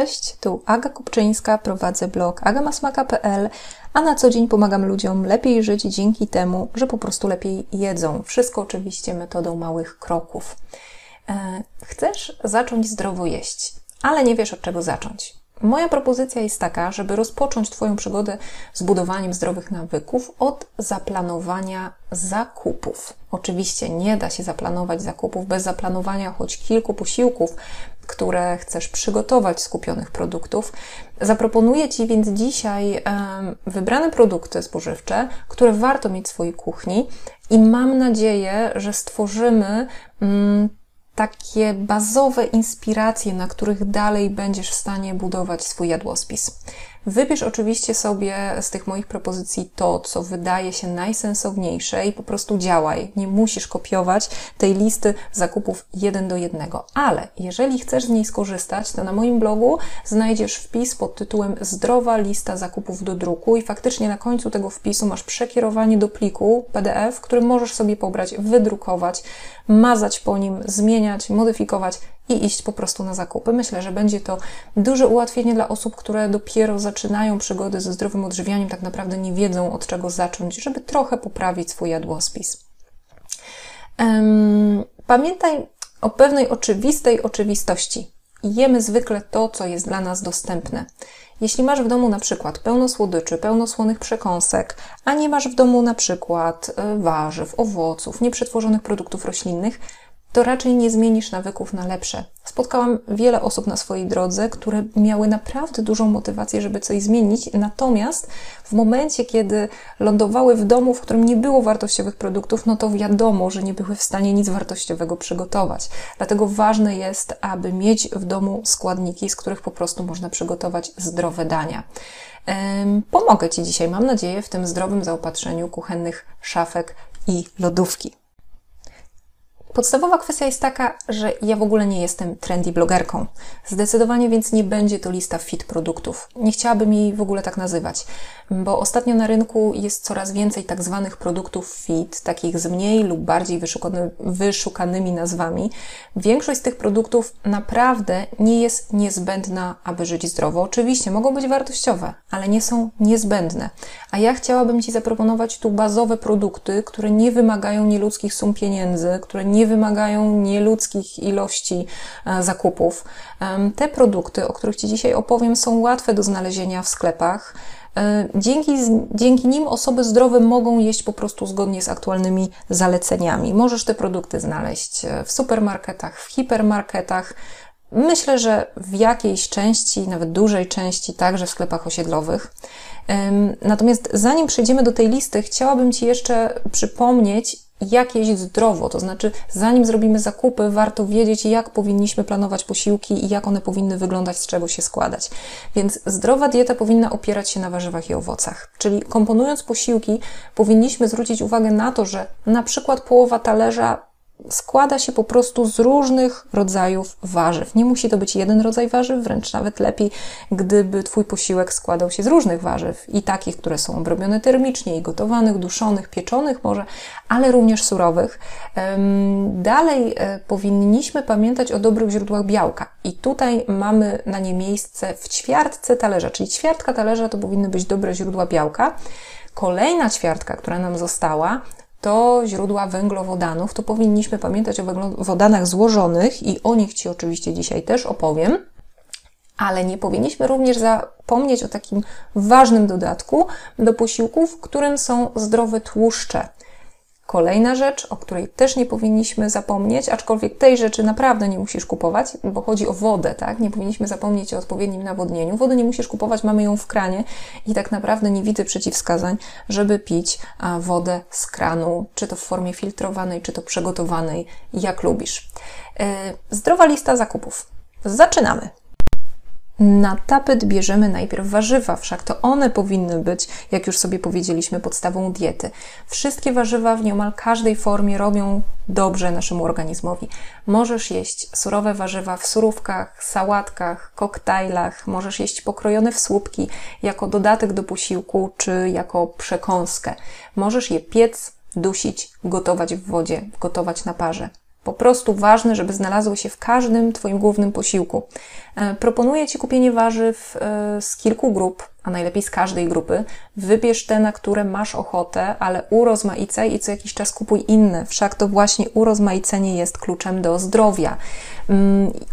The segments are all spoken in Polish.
Cześć, tu Aga Kopczyńska, prowadzę blog agamasmaka.pl, a na co dzień pomagam ludziom lepiej żyć dzięki temu, że po prostu lepiej jedzą. Wszystko oczywiście metodą małych kroków. Chcesz zacząć zdrowo jeść, ale nie wiesz od czego zacząć. Moja propozycja jest taka, żeby rozpocząć Twoją przygodę z budowaniem zdrowych nawyków od zaplanowania zakupów. Oczywiście nie da się zaplanować zakupów bez zaplanowania choć kilku posiłków, które chcesz przygotować z kupionych produktów. Zaproponuję Ci więc dzisiaj wybrane produkty spożywcze, które warto mieć w swojej kuchni i mam nadzieję, że stworzymy takie bazowe inspiracje, na których dalej będziesz w stanie budować swój jadłospis. Wybierz oczywiście sobie z tych moich propozycji to, co wydaje się najsensowniejsze i po prostu działaj. Nie musisz kopiować tej listy zakupów 1 do 1. Ale jeżeli chcesz z niej skorzystać, to na moim blogu znajdziesz wpis pod tytułem Zdrowa lista zakupów do druku i faktycznie na końcu tego wpisu masz przekierowanie do pliku PDF, który możesz sobie pobrać, wydrukować, mazać po nim, zmieniać, modyfikować i iść po prostu na zakupy. Myślę, że będzie to duże ułatwienie dla osób, które dopiero zaczynają przygody ze zdrowym odżywianiem, tak naprawdę nie wiedzą od czego zacząć, żeby trochę poprawić swój jadłospis. Pamiętaj o pewnej oczywistej oczywistości. Jemy zwykle to, co jest dla nas dostępne. Jeśli masz w domu na przykład pełno słodyczy, pełno słonych przekąsek, a nie masz w domu na przykład warzyw, owoców, nieprzetworzonych produktów roślinnych, to raczej nie zmienisz nawyków na lepsze. Spotkałam wiele osób na swojej drodze, które miały naprawdę dużą motywację, żeby coś zmienić, natomiast w momencie, kiedy lądowały w domu, w którym nie było wartościowych produktów, no to wiadomo, że nie były w stanie nic wartościowego przygotować. Dlatego ważne jest, aby mieć w domu składniki, z których po prostu można przygotować zdrowe dania. Pomogę Ci dzisiaj, mam nadzieję, w tym zdrowym zaopatrzeniu kuchennych szafek i lodówki. Podstawowa kwestia jest taka, że ja w ogóle nie jestem trendy blogerką. Zdecydowanie więc nie będzie to lista fit produktów. Nie chciałabym jej w ogóle tak nazywać, bo ostatnio na rynku jest coraz więcej tak zwanych produktów fit, takich z mniej lub bardziej wyszukanymi nazwami. Większość z tych produktów naprawdę nie jest niezbędna, aby żyć zdrowo. Oczywiście mogą być wartościowe, ale nie są niezbędne. A ja chciałabym Ci zaproponować tu bazowe produkty, które nie wymagają nieludzkich sum pieniędzy, które nie wymagają nieludzkich ilości zakupów. Te produkty, o których Ci dzisiaj opowiem, są łatwe do znalezienia w sklepach. Dzięki nim osoby zdrowe mogą jeść po prostu zgodnie z aktualnymi zaleceniami. Możesz te produkty znaleźć w supermarketach, w hipermarketach. Myślę, że w jakiejś części, nawet dużej części, także w sklepach osiedlowych. Natomiast zanim przejdziemy do tej listy, chciałabym Ci jeszcze przypomnieć, jak jeść zdrowo, to znaczy zanim zrobimy zakupy, warto wiedzieć, jak powinniśmy planować posiłki i jak one powinny wyglądać, z czego się składać. Więc zdrowa dieta powinna opierać się na warzywach i owocach. Czyli komponując posiłki, powinniśmy zwrócić uwagę na to, że na przykład połowa talerza składa się po prostu z różnych rodzajów warzyw. Nie musi to być jeden rodzaj warzyw, wręcz nawet lepiej, gdyby Twój posiłek składał się z różnych warzyw i takich, które są obrobione termicznie i gotowanych, duszonych, pieczonych może, ale również surowych. Dalej powinniśmy pamiętać o dobrych źródłach białka i tutaj mamy na nie miejsce w ćwiartce talerza, czyli ćwiartka talerza to powinny być dobre źródła białka. Kolejna ćwiartka, która nam została, to źródła węglowodanów, to powinniśmy pamiętać o węglowodanach złożonych i o nich Ci oczywiście dzisiaj też opowiem, ale nie powinniśmy również zapomnieć o takim ważnym dodatku do posiłków, którym są zdrowe tłuszcze. Kolejna rzecz, o której też nie powinniśmy zapomnieć, aczkolwiek tej rzeczy naprawdę nie musisz kupować, bo chodzi o wodę, tak? Nie powinniśmy zapomnieć o odpowiednim nawodnieniu. Wody nie musisz kupować, mamy ją w kranie i tak naprawdę nie widzę przeciwwskazań, żeby pić wodę z kranu, czy to w formie filtrowanej, czy to przegotowanej, jak lubisz. Zdrowa lista zakupów. Zaczynamy! Na tapet bierzemy najpierw warzywa, wszak to one powinny być, jak już sobie powiedzieliśmy, podstawą diety. Wszystkie warzywa w niemal każdej formie robią dobrze naszemu organizmowi. Możesz jeść surowe warzywa w surówkach, sałatkach, koktajlach, możesz jeść pokrojone w słupki jako dodatek do posiłku czy jako przekąskę. Możesz je piec, dusić, gotować w wodzie, gotować na parze. po prostu ważny, żeby znalazły się w każdym Twoim głównym posiłku. Proponuję Ci kupienie warzyw z kilku grup, a najlepiej z każdej grupy. Wybierz te, na które masz ochotę, ale urozmaicaj i co jakiś czas kupuj inne. Wszak to właśnie urozmaicenie jest kluczem do zdrowia.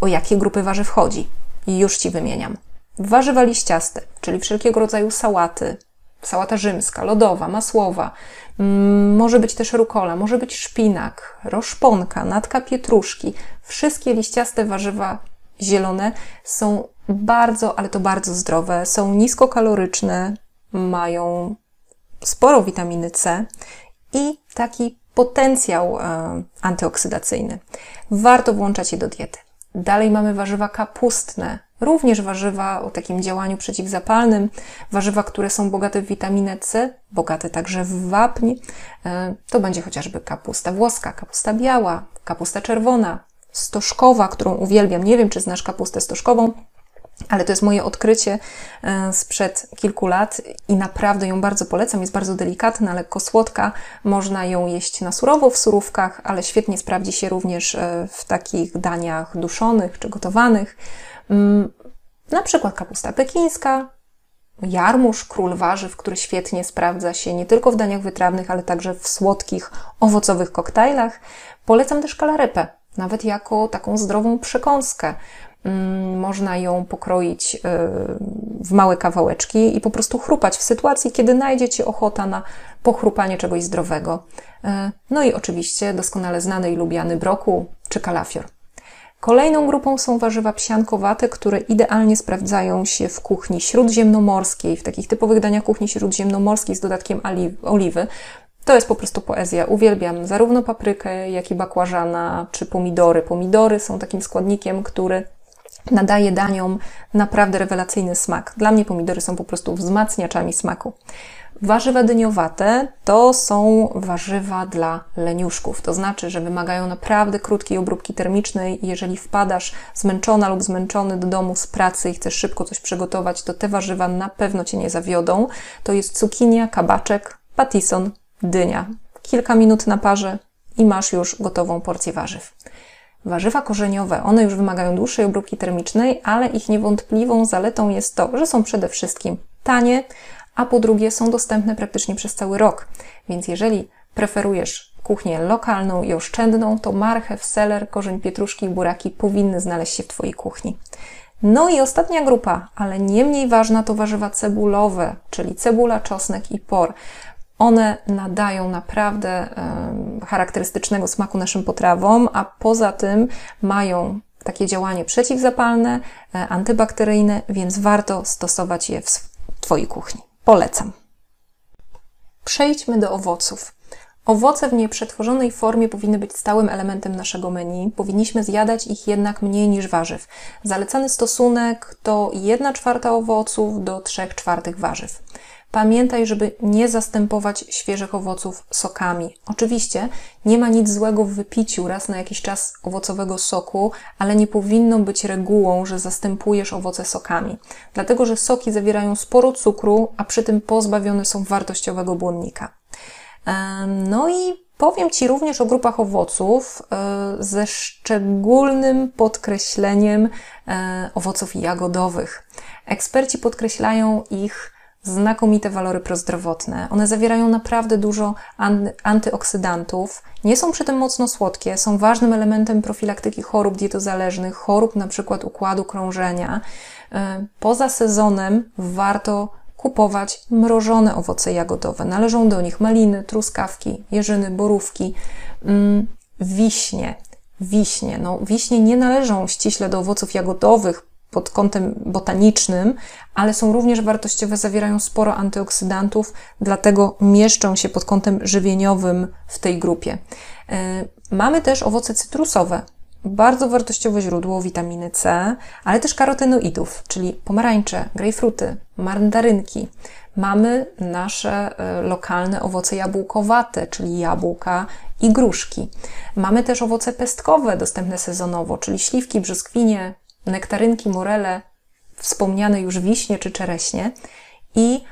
O jakie grupy warzyw chodzi? Już Ci wymieniam. Warzywa liściaste, czyli wszelkiego rodzaju sałaty, sałata rzymska, lodowa, masłowa, może być też rukola, może być szpinak, roszponka, natka pietruszki. Wszystkie liściaste warzywa zielone są bardzo, ale to bardzo zdrowe, są niskokaloryczne, mają sporo witaminy C i taki potencjał antyoksydacyjny. Warto włączać je do diety. Dalej mamy warzywa kapustne, również warzywa o takim działaniu przeciwzapalnym, warzywa, które są bogate w witaminę C, bogate także w wapń. To będzie chociażby kapusta włoska, kapusta biała, kapusta czerwona, stożkowa, którą uwielbiam. Nie wiem, czy znasz kapustę stożkową, ale to jest moje odkrycie sprzed kilku lat i naprawdę ją bardzo polecam. Jest bardzo delikatna, lekko słodka. Można ją jeść na surowo, w surówkach, ale świetnie sprawdzi się również w takich daniach duszonych czy gotowanych. Na przykład kapusta pekińska, jarmuż, król warzyw, który świetnie sprawdza się nie tylko w daniach wytrawnych, ale także w słodkich, owocowych koktajlach. Polecam też kalarepę, nawet jako taką zdrową przekąskę. Można ją pokroić w małe kawałeczki i po prostu chrupać w sytuacji, kiedy najdzie Ci ochota na pochrupanie czegoś zdrowego. No i oczywiście doskonale znany i lubiany brokuł czy kalafior. Kolejną grupą są warzywa psiankowate, które idealnie sprawdzają się w kuchni śródziemnomorskiej, w takich typowych daniach kuchni śródziemnomorskiej z dodatkiem oliwy. To jest po prostu poezja. Uwielbiam zarówno paprykę, jak i bakłażana czy pomidory. Pomidory są takim składnikiem, który nadaje daniom naprawdę rewelacyjny smak. Dla mnie pomidory są po prostu wzmacniaczami smaku. Warzywa dyniowate to są warzywa dla leniuszków. To znaczy, że wymagają naprawdę krótkiej obróbki termicznej. Jeżeli wpadasz zmęczona lub zmęczony do domu z pracy i chcesz szybko coś przygotować, to te warzywa na pewno Cię nie zawiodą. To jest cukinia, kabaczek, patison, dynia. Kilka minut na parze i masz już gotową porcję warzyw. Warzywa korzeniowe, one już wymagają dłuższej obróbki termicznej, ale ich niewątpliwą zaletą jest to, że są przede wszystkim tanie, a po drugie są dostępne praktycznie przez cały rok. Więc jeżeli preferujesz kuchnię lokalną i oszczędną, to marchew, seler, korzeń pietruszki i buraki powinny znaleźć się w Twojej kuchni. No i ostatnia grupa, ale nie mniej ważna, to warzywa cebulowe, czyli cebula, czosnek i por. One nadają naprawdę charakterystycznego smaku naszym potrawom, a poza tym mają takie działanie przeciwzapalne, antybakteryjne, więc warto stosować je w Twojej kuchni. Polecam. Przejdźmy do owoców. Owoce w nieprzetworzonej formie powinny być stałym elementem naszego menu. Powinniśmy zjadać ich jednak mniej niż warzyw. Zalecany stosunek to 1/4 owoców do 3/4 warzyw. Pamiętaj, żeby nie zastępować świeżych owoców sokami. Oczywiście nie ma nic złego w wypiciu raz na jakiś czas owocowego soku, ale nie powinno być regułą, że zastępujesz owoce sokami. Dlatego, że soki zawierają sporo cukru, a przy tym pozbawione są wartościowego błonnika. No i powiem Ci również o grupach owoców ze szczególnym podkreśleniem owoców jagodowych. Eksperci podkreślają ich znakomite walory prozdrowotne. One zawierają naprawdę dużo antyoksydantów, nie są przy tym mocno słodkie, są ważnym elementem profilaktyki chorób dietozależnych, chorób np. układu krążenia. Poza sezonem warto kupować mrożone owoce jagodowe. Należą do nich maliny, truskawki, jeżyny, borówki, wiśnie. Wiśnie nie należą ściśle do owoców jagodowych, pod kątem botanicznym, ale są również wartościowe, zawierają sporo antyoksydantów, dlatego mieszczą się pod kątem żywieniowym w tej grupie. Mamy też owoce cytrusowe, bardzo wartościowe źródło witaminy C, ale też karotenoidów, czyli pomarańcze, grejpfruty, mandarynki. Mamy nasze lokalne owoce jabłkowate, czyli jabłka i gruszki. Mamy też owoce pestkowe dostępne sezonowo, czyli śliwki, brzoskwinie, nektarynki, morele, wspomniane już wiśnie czy czereśnie i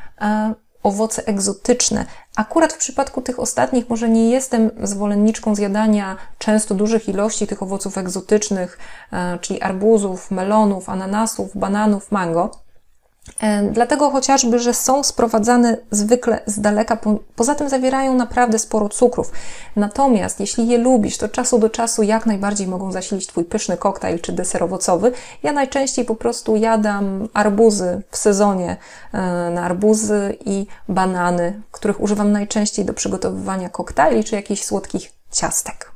owoce egzotyczne. Akurat w przypadku tych ostatnich może nie jestem zwolenniczką zjadania często dużych ilości tych owoców egzotycznych, czyli arbuzów, melonów, ananasów, bananów, mango. Dlatego chociażby, że są sprowadzane zwykle z daleka, poza tym zawierają naprawdę sporo cukrów. Natomiast jeśli je lubisz, to czasu do czasu jak najbardziej mogą zasilić Twój pyszny koktajl czy deser owocowy. Ja najczęściej po prostu jadam arbuzy w sezonie na arbuzy i banany, których używam najczęściej do przygotowywania koktajli czy jakichś słodkich ciastek.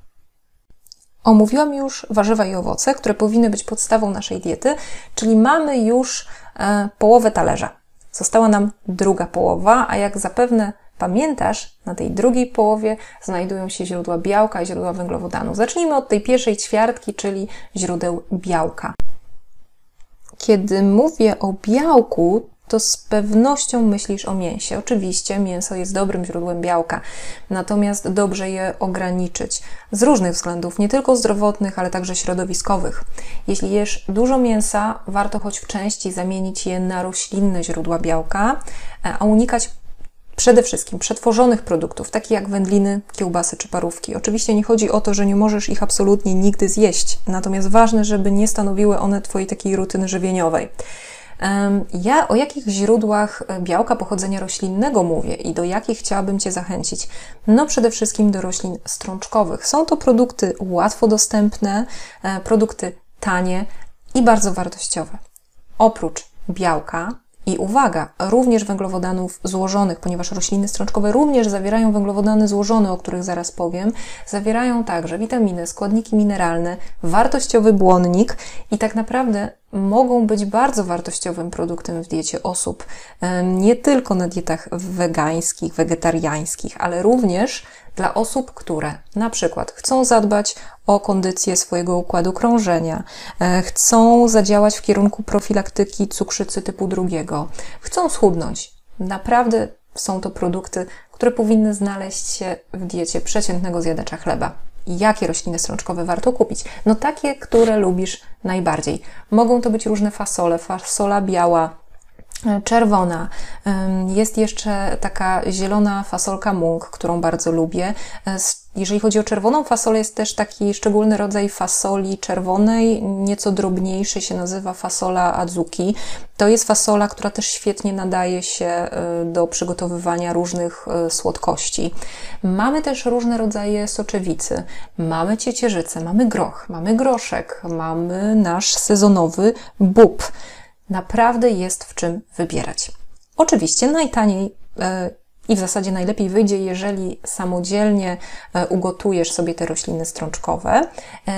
Omówiłam już warzywa i owoce, które powinny być podstawą naszej diety, czyli mamy już połowę talerza. Została nam druga połowa, a jak zapewne pamiętasz, na tej drugiej połowie znajdują się źródła białka i źródła węglowodanów. Zacznijmy od tej pierwszej ćwiartki, czyli źródeł białka. Kiedy mówię o białku, to z pewnością myślisz o mięsie. Oczywiście mięso jest dobrym źródłem białka, natomiast dobrze je ograniczyć z różnych względów, nie tylko zdrowotnych, ale także środowiskowych. Jeśli jesz dużo mięsa, warto choć w części zamienić je na roślinne źródła białka, a unikać przede wszystkim przetworzonych produktów, takich jak wędliny, kiełbasy czy parówki. Oczywiście nie chodzi o to, że nie możesz ich absolutnie nigdy zjeść, natomiast ważne, żeby nie stanowiły one Twojej takiej rutyny żywieniowej. Ja o jakich źródłach białka pochodzenia roślinnego mówię i do jakich chciałabym Cię zachęcić? No przede wszystkim do roślin strączkowych. Są to produkty łatwo dostępne, produkty tanie i bardzo wartościowe. Oprócz białka i uwaga, również węglowodanów złożonych, ponieważ rośliny strączkowe również zawierają węglowodany złożone, o których zaraz powiem. Zawierają także witaminy, składniki mineralne, wartościowy błonnik i tak naprawdę mogą być bardzo wartościowym produktem w diecie osób, nie tylko na dietach wegańskich, wegetariańskich, ale również dla osób, które na przykład chcą zadbać o kondycję swojego układu krążenia, chcą zadziałać w kierunku profilaktyki cukrzycy typu 2, chcą schudnąć. Naprawdę są to produkty, które powinny znaleźć się w diecie przeciętnego zjadacza chleba. Jakie rośliny strączkowe warto kupić? No takie, które lubisz najbardziej. Mogą to być różne fasole, fasola biała, czerwona. Jest jeszcze taka zielona fasolka mung, którą bardzo lubię. Jeżeli chodzi o czerwoną fasolę, jest też taki szczególny rodzaj fasoli czerwonej, nieco drobniejszy, się nazywa fasola adzuki. To jest fasola, która też świetnie nadaje się do przygotowywania różnych słodkości. Mamy też różne rodzaje soczewicy. Mamy ciecierzycę, mamy groch, mamy groszek, mamy nasz sezonowy bób. Naprawdę jest w czym wybierać. Oczywiście najtaniej i w zasadzie najlepiej wyjdzie, jeżeli samodzielnie ugotujesz sobie te rośliny strączkowe.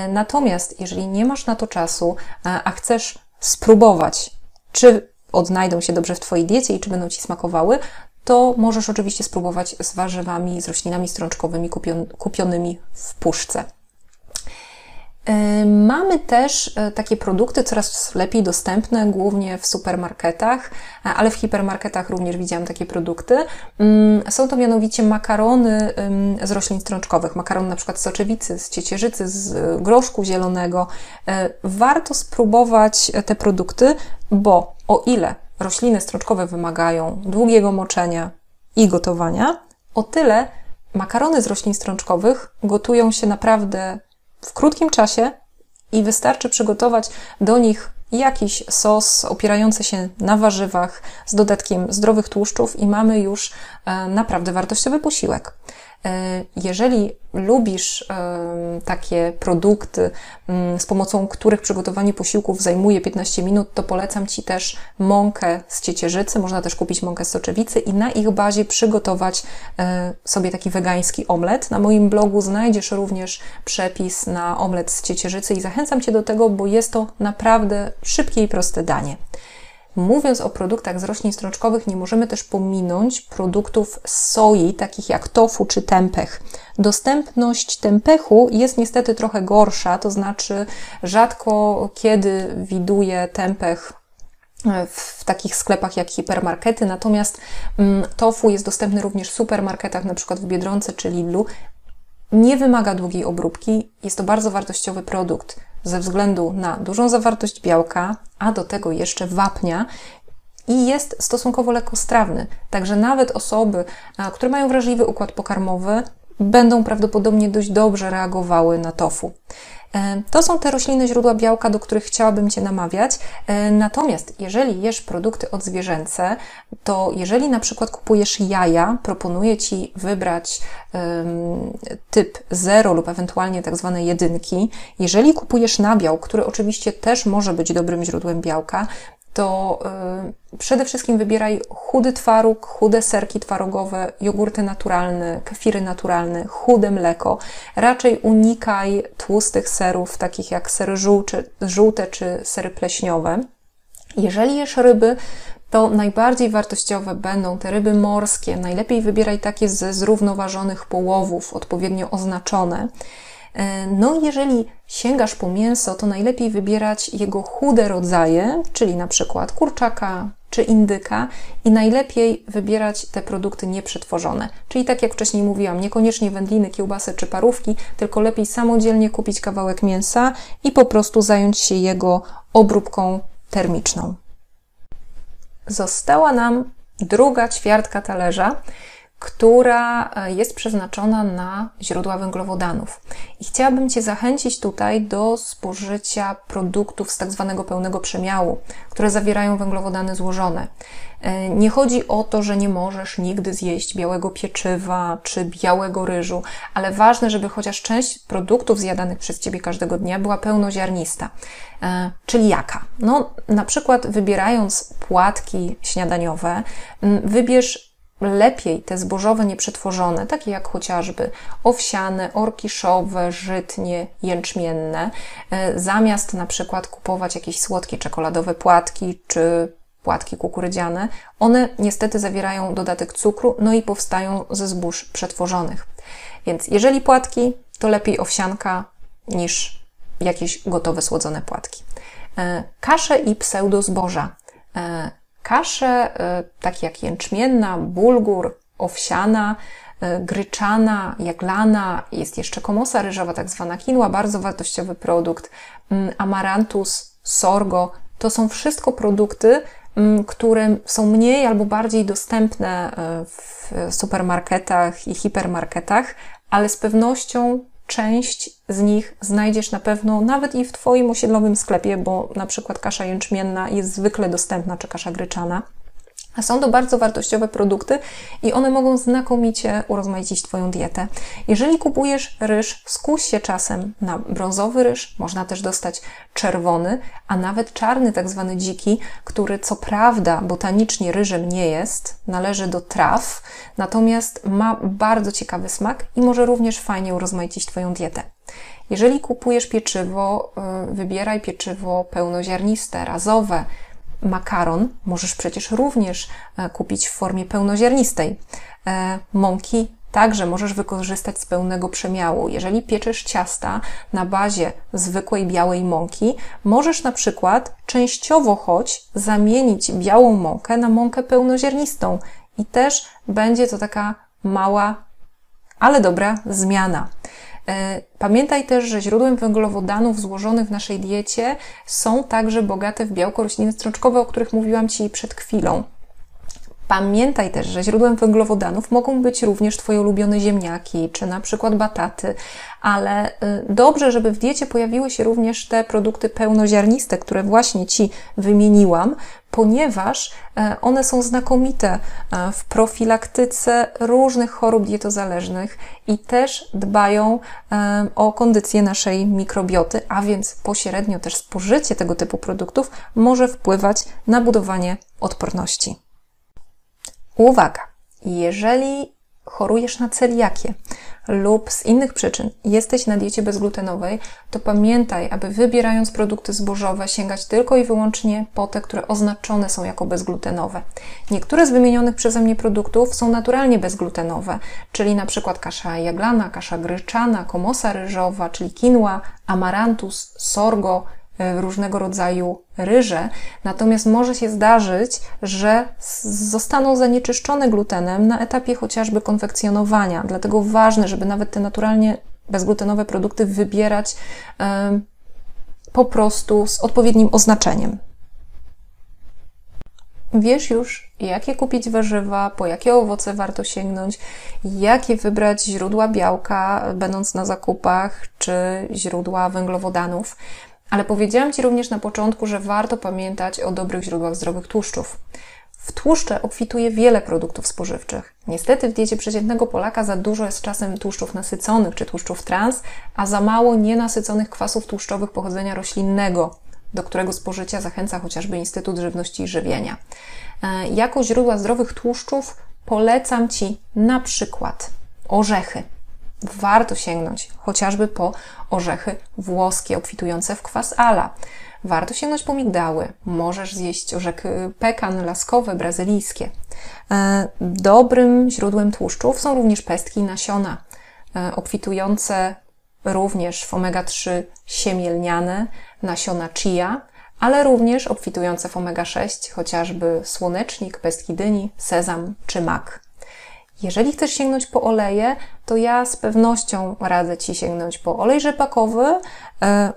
Natomiast jeżeli nie masz na to czasu, a chcesz spróbować, czy odnajdą się dobrze w Twojej diecie i czy będą Ci smakowały, to możesz oczywiście spróbować z warzywami, z roślinami strączkowymi kupionymi w puszce. Mamy też takie produkty coraz lepiej dostępne, głównie w supermarketach, ale w hipermarketach również widziałam takie produkty. Są to mianowicie makarony z roślin strączkowych. Makaron na przykład z soczewicy, z ciecierzycy, z groszku zielonego. Warto spróbować te produkty, bo o ile rośliny strączkowe wymagają długiego moczenia i gotowania, o tyle makarony z roślin strączkowych gotują się naprawdę w krótkim czasie i wystarczy przygotować do nich jakiś sos opierający się na warzywach z dodatkiem zdrowych tłuszczów i mamy już naprawdę wartościowy posiłek. Jeżeli lubisz takie produkty, z pomocą których przygotowanie posiłków zajmuje 15 minut, to polecam Ci też mąkę z ciecierzycy, można też kupić mąkę z soczewicy i na ich bazie przygotować sobie taki wegański omlet. Na moim blogu znajdziesz również przepis na omlet z ciecierzycy i zachęcam Cię do tego, bo jest to naprawdę szybkie i proste danie. Mówiąc o produktach z roślin strączkowych, nie możemy też pominąć produktów z soi, takich jak tofu czy tempeh. Dostępność tempehu jest niestety trochę gorsza, to znaczy rzadko kiedy widuję tempeh w takich sklepach jak hipermarkety, natomiast tofu jest dostępny również w supermarketach, np. w Biedronce czy Lidlu. Nie wymaga długiej obróbki, jest to bardzo wartościowy produkt ze względu na dużą zawartość białka, a do tego jeszcze wapnia i jest stosunkowo lekkostrawny. Także nawet osoby, które mają wrażliwy układ pokarmowy, będą prawdopodobnie dość dobrze reagowały na tofu. To są te roślinne źródła białka, do których chciałabym Cię namawiać. Natomiast jeżeli jesz produkty odzwierzęce, to jeżeli na przykład kupujesz jaja, proponuję Ci wybrać typ 0 lub ewentualnie tak zwane jedynki. Jeżeli kupujesz nabiał, który oczywiście też może być dobrym źródłem białka, to przede wszystkim wybieraj chudy twaróg, chude serki twarogowe, jogurty naturalne, kefiry naturalne, chude mleko. Raczej unikaj tłustych serów, takich jak sery żółte czy sery pleśniowe. Jeżeli jesz ryby, to najbardziej wartościowe będą te ryby morskie. Najlepiej wybieraj takie ze zrównoważonych połowów, odpowiednio oznaczone. No jeżeli sięgasz po mięso, to najlepiej wybierać jego chude rodzaje, czyli na przykład kurczaka czy indyka, i najlepiej wybierać te produkty nieprzetworzone. Czyli tak jak wcześniej mówiłam, niekoniecznie wędliny, kiełbasy czy parówki, tylko lepiej samodzielnie kupić kawałek mięsa i po prostu zająć się jego obróbką termiczną. Została nam druga ćwiartka talerza, która jest przeznaczona na źródła węglowodanów. I chciałabym Cię zachęcić tutaj do spożycia produktów z tak zwanego pełnego przemiału, które zawierają węglowodany złożone. Nie chodzi o to, że nie możesz nigdy zjeść białego pieczywa czy białego ryżu, ale ważne, żeby chociaż część produktów zjadanych przez Ciebie każdego dnia była pełnoziarnista. Czyli jaka? No, na przykład wybierając płatki śniadaniowe, wybierz lepiej te zbożowe nieprzetworzone, takie jak chociażby owsiane, orkiszowe, żytnie, jęczmienne, zamiast na przykład kupować jakieś słodkie czekoladowe płatki czy płatki kukurydziane. One niestety zawierają dodatek cukru, no i powstają ze zbóż przetworzonych. Więc jeżeli płatki, to lepiej owsianka niż jakieś gotowe słodzone płatki. Kasze i pseudozboża. Kasze, takie jak jęczmienna, bulgur, owsiana, gryczana, jaglana, jest jeszcze komosa ryżowa, tak zwana quinoa, bardzo wartościowy produkt, amarantus, sorgo, to są wszystko produkty, które są mniej albo bardziej dostępne w supermarketach i hipermarketach, ale z pewnością część z nich znajdziesz na pewno nawet i w Twoim osiedlowym sklepie, bo na przykład kasza jęczmienna jest zwykle dostępna, czy kasza gryczana. A są to bardzo wartościowe produkty i one mogą znakomicie urozmaicić Twoją dietę. Jeżeli kupujesz ryż, skuś się czasem na brązowy ryż, można też dostać czerwony, a nawet czarny, tak zwany dziki, który co prawda botanicznie ryżem nie jest, należy do traw, natomiast ma bardzo ciekawy smak i może również fajnie urozmaicić Twoją dietę. Jeżeli kupujesz pieczywo, wybieraj pieczywo pełnoziarniste, razowe. Makaron możesz przecież również kupić w formie pełnoziarnistej. Mąki także możesz wykorzystać z pełnego przemiału. Jeżeli pieczesz ciasta na bazie zwykłej białej mąki, możesz na przykład częściowo choć zamienić białą mąkę na mąkę pełnoziarnistą i też będzie to taka mała, ale dobra zmiana. Pamiętaj też, że źródłem węglowodanów złożonych w naszej diecie są także bogate w białko rośliny strączkowe, o których mówiłam Ci przed chwilą. Pamiętaj też, że źródłem węglowodanów mogą być również Twoje ulubione ziemniaki, czy na przykład bataty, ale dobrze, żeby w diecie pojawiły się również te produkty pełnoziarniste, które właśnie Ci wymieniłam, ponieważ one są znakomite w profilaktyce różnych chorób dietozależnych i też dbają o kondycję naszej mikrobioty, a więc pośrednio też spożycie tego typu produktów może wpływać na budowanie odporności. Uwaga! Jeżeli chorujesz na celiakię lub z innych przyczyn jesteś na diecie bezglutenowej, to pamiętaj, aby wybierając produkty zbożowe sięgać tylko i wyłącznie po te, które oznaczone są jako bezglutenowe. Niektóre z wymienionych przeze mnie produktów są naturalnie bezglutenowe, czyli na przykład kasza jaglana, kasza gryczana, komosa ryżowa, czyli quinoa, amarantus, sorgo, różnego rodzaju ryże, natomiast może się zdarzyć, że zostaną zanieczyszczone glutenem na etapie chociażby konfekcjonowania. Dlatego ważne, żeby nawet te naturalnie bezglutenowe produkty wybierać po prostu z odpowiednim oznaczeniem. Wiesz już, jakie kupić warzywa, po jakie owoce warto sięgnąć, jakie wybrać źródła białka, będąc na zakupach, czy źródła węglowodanów. Ale powiedziałam Ci również na początku, że warto pamiętać o dobrych źródłach zdrowych tłuszczów. W tłuszcze obfituje wiele produktów spożywczych. Niestety w diecie przeciętnego Polaka za dużo jest czasem tłuszczów nasyconych czy tłuszczów trans, a za mało nienasyconych kwasów tłuszczowych pochodzenia roślinnego, do którego spożycia zachęca chociażby Instytut Żywności i Żywienia. Jako źródła zdrowych tłuszczów polecam Ci na przykład orzechy. Warto sięgnąć chociażby po orzechy włoskie obfitujące w kwas ala. Warto sięgnąć po migdały. Możesz zjeść orzech pekan, laskowe, brazylijskie. Dobrym źródłem tłuszczów są również pestki i nasiona, obfitujące również w omega-3 siemielniane, nasiona chia, ale również obfitujące w omega-6, chociażby słonecznik, pestki dyni, sezam czy mak. Jeżeli chcesz sięgnąć po oleje, to ja z pewnością radzę Ci sięgnąć po olej rzepakowy,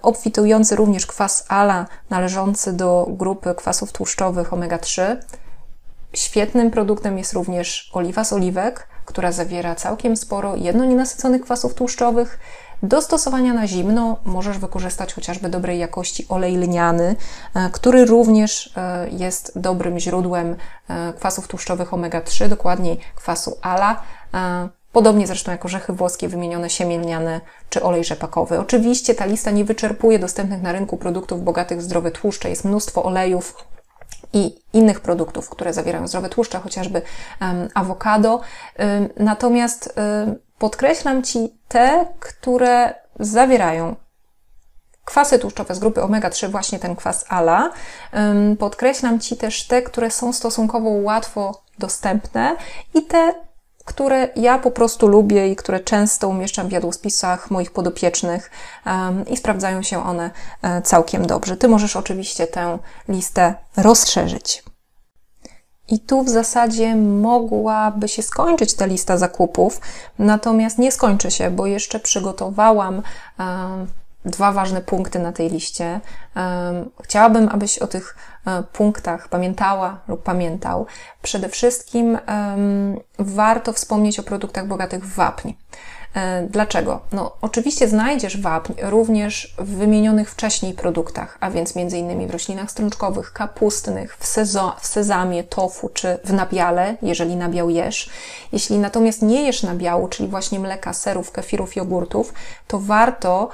obfitujący również kwas ala, należący do grupy kwasów tłuszczowych omega-3. Świetnym produktem jest również oliwa z oliwek, która zawiera całkiem sporo jednonienasyconych kwasów tłuszczowych. Do stosowania na zimno możesz wykorzystać chociażby dobrej jakości olej lniany, który również jest dobrym źródłem kwasów tłuszczowych omega-3, dokładniej kwasu ala. Podobnie zresztą jak orzechy włoskie, wymienione siemię lniane czy olej rzepakowy. Oczywiście ta lista nie wyczerpuje dostępnych na rynku produktów bogatych w zdrowe tłuszcze. Jest mnóstwo olejów i innych produktów, które zawierają zdrowe tłuszcze, chociażby awokado. Natomiast podkreślam Ci te, które zawierają kwasy tłuszczowe z grupy omega-3, właśnie ten kwas ala. Podkreślam Ci też te, które są stosunkowo łatwo dostępne i te, które ja po prostu lubię i które często umieszczam w jadłospisach moich podopiecznych i sprawdzają się one całkiem dobrze. Ty możesz oczywiście tę listę rozszerzyć. I tu w zasadzie mogłaby się skończyć ta lista zakupów, natomiast nie skończy się, bo jeszcze przygotowałam dwa ważne punkty na tej liście. Chciałabym, abyś o tych punktach pamiętała lub pamiętał. Przede wszystkim warto wspomnieć o produktach bogatych w wapń. Dlaczego? No, oczywiście znajdziesz wapń również w wymienionych wcześniej produktach, a więc m.in. w roślinach strączkowych, kapustnych, w sezamie, tofu czy w nabiale, jeżeli nabiał jesz. Jeśli natomiast nie jesz nabiału, czyli właśnie mleka, serów, kefirów, jogurtów, to warto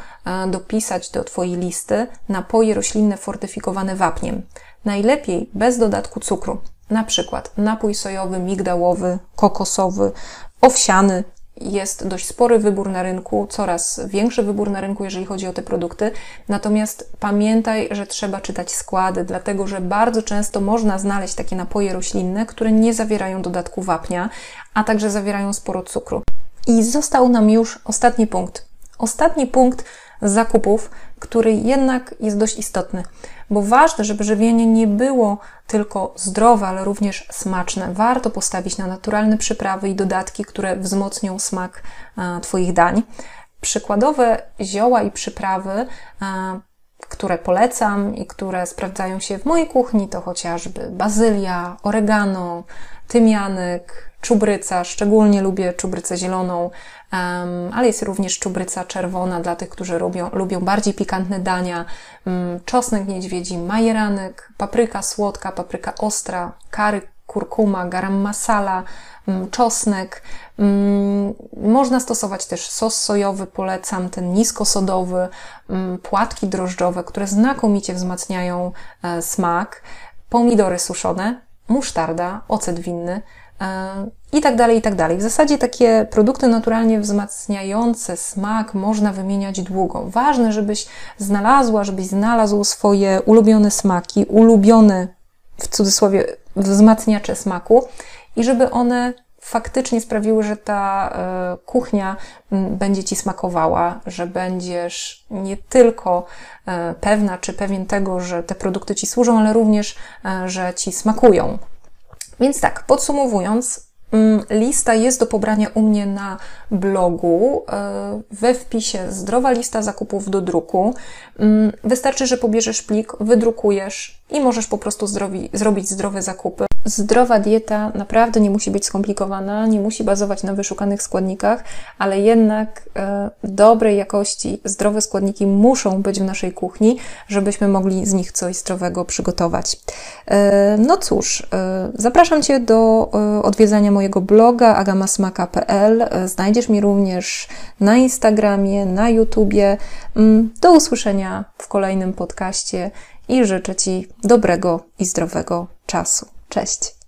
dopisać do Twojej listy napoje roślinne fortyfikowane wapniem. Najlepiej bez dodatku cukru, na przykład napój sojowy, migdałowy, kokosowy, owsiany. Jest dość spory wybór na rynku, coraz większy wybór na rynku, jeżeli chodzi o te produkty. Natomiast pamiętaj, że trzeba czytać składy, dlatego że bardzo często można znaleźć takie napoje roślinne, które nie zawierają dodatku wapnia, a także zawierają sporo cukru. I został nam już ostatni punkt. Ostatni punkt zakupów, który jednak jest dość istotny, bo ważne, żeby żywienie nie było tylko zdrowe, ale również smaczne. Warto postawić na naturalne przyprawy i dodatki, które wzmocnią smak Twoich dań. Przykładowe zioła i przyprawy, które polecam i które sprawdzają się w mojej kuchni, to chociażby bazylia, oregano, tymianek, czubryca. Szczególnie lubię czubrycę zieloną, ale jest również czubryca czerwona dla tych, którzy lubią bardziej pikantne dania. Czosnek niedźwiedzi, majeranek, papryka słodka, papryka ostra, curry, kurkuma, garam masala, czosnek. Można stosować też sos sojowy, polecam ten niskosodowy, płatki drożdżowe, które znakomicie wzmacniają smak, pomidory suszone, musztarda, ocet winny i tak dalej, i tak dalej. W zasadzie takie produkty naturalnie wzmacniające smak można wymieniać długo. Ważne, żebyś znalazł swoje ulubione smaki, ulubione w cudzysłowie wzmacniacze smaku i żeby one faktycznie sprawiły, że ta kuchnia będzie Ci smakowała, że będziesz nie tylko pewna czy pewien tego, że te produkty Ci służą, ale również, że Ci smakują. Więc tak, podsumowując, lista jest do pobrania u mnie na blogu, we wpisie zdrowa lista zakupów do druku. Wystarczy, że pobierzesz plik, wydrukujesz i możesz po prostu zrobić zdrowe zakupy. Zdrowa dieta naprawdę nie musi być skomplikowana, nie musi bazować na wyszukanych składnikach, ale jednak dobrej jakości, zdrowe składniki muszą być w naszej kuchni, żebyśmy mogli z nich coś zdrowego przygotować. No cóż, zapraszam Cię do odwiedzania mojego bloga agamasmaka.pl. Znajdziesz mnie również na Instagramie, na YouTubie. Do usłyszenia w kolejnym podcaście i życzę Ci dobrego i zdrowego czasu. Cześć!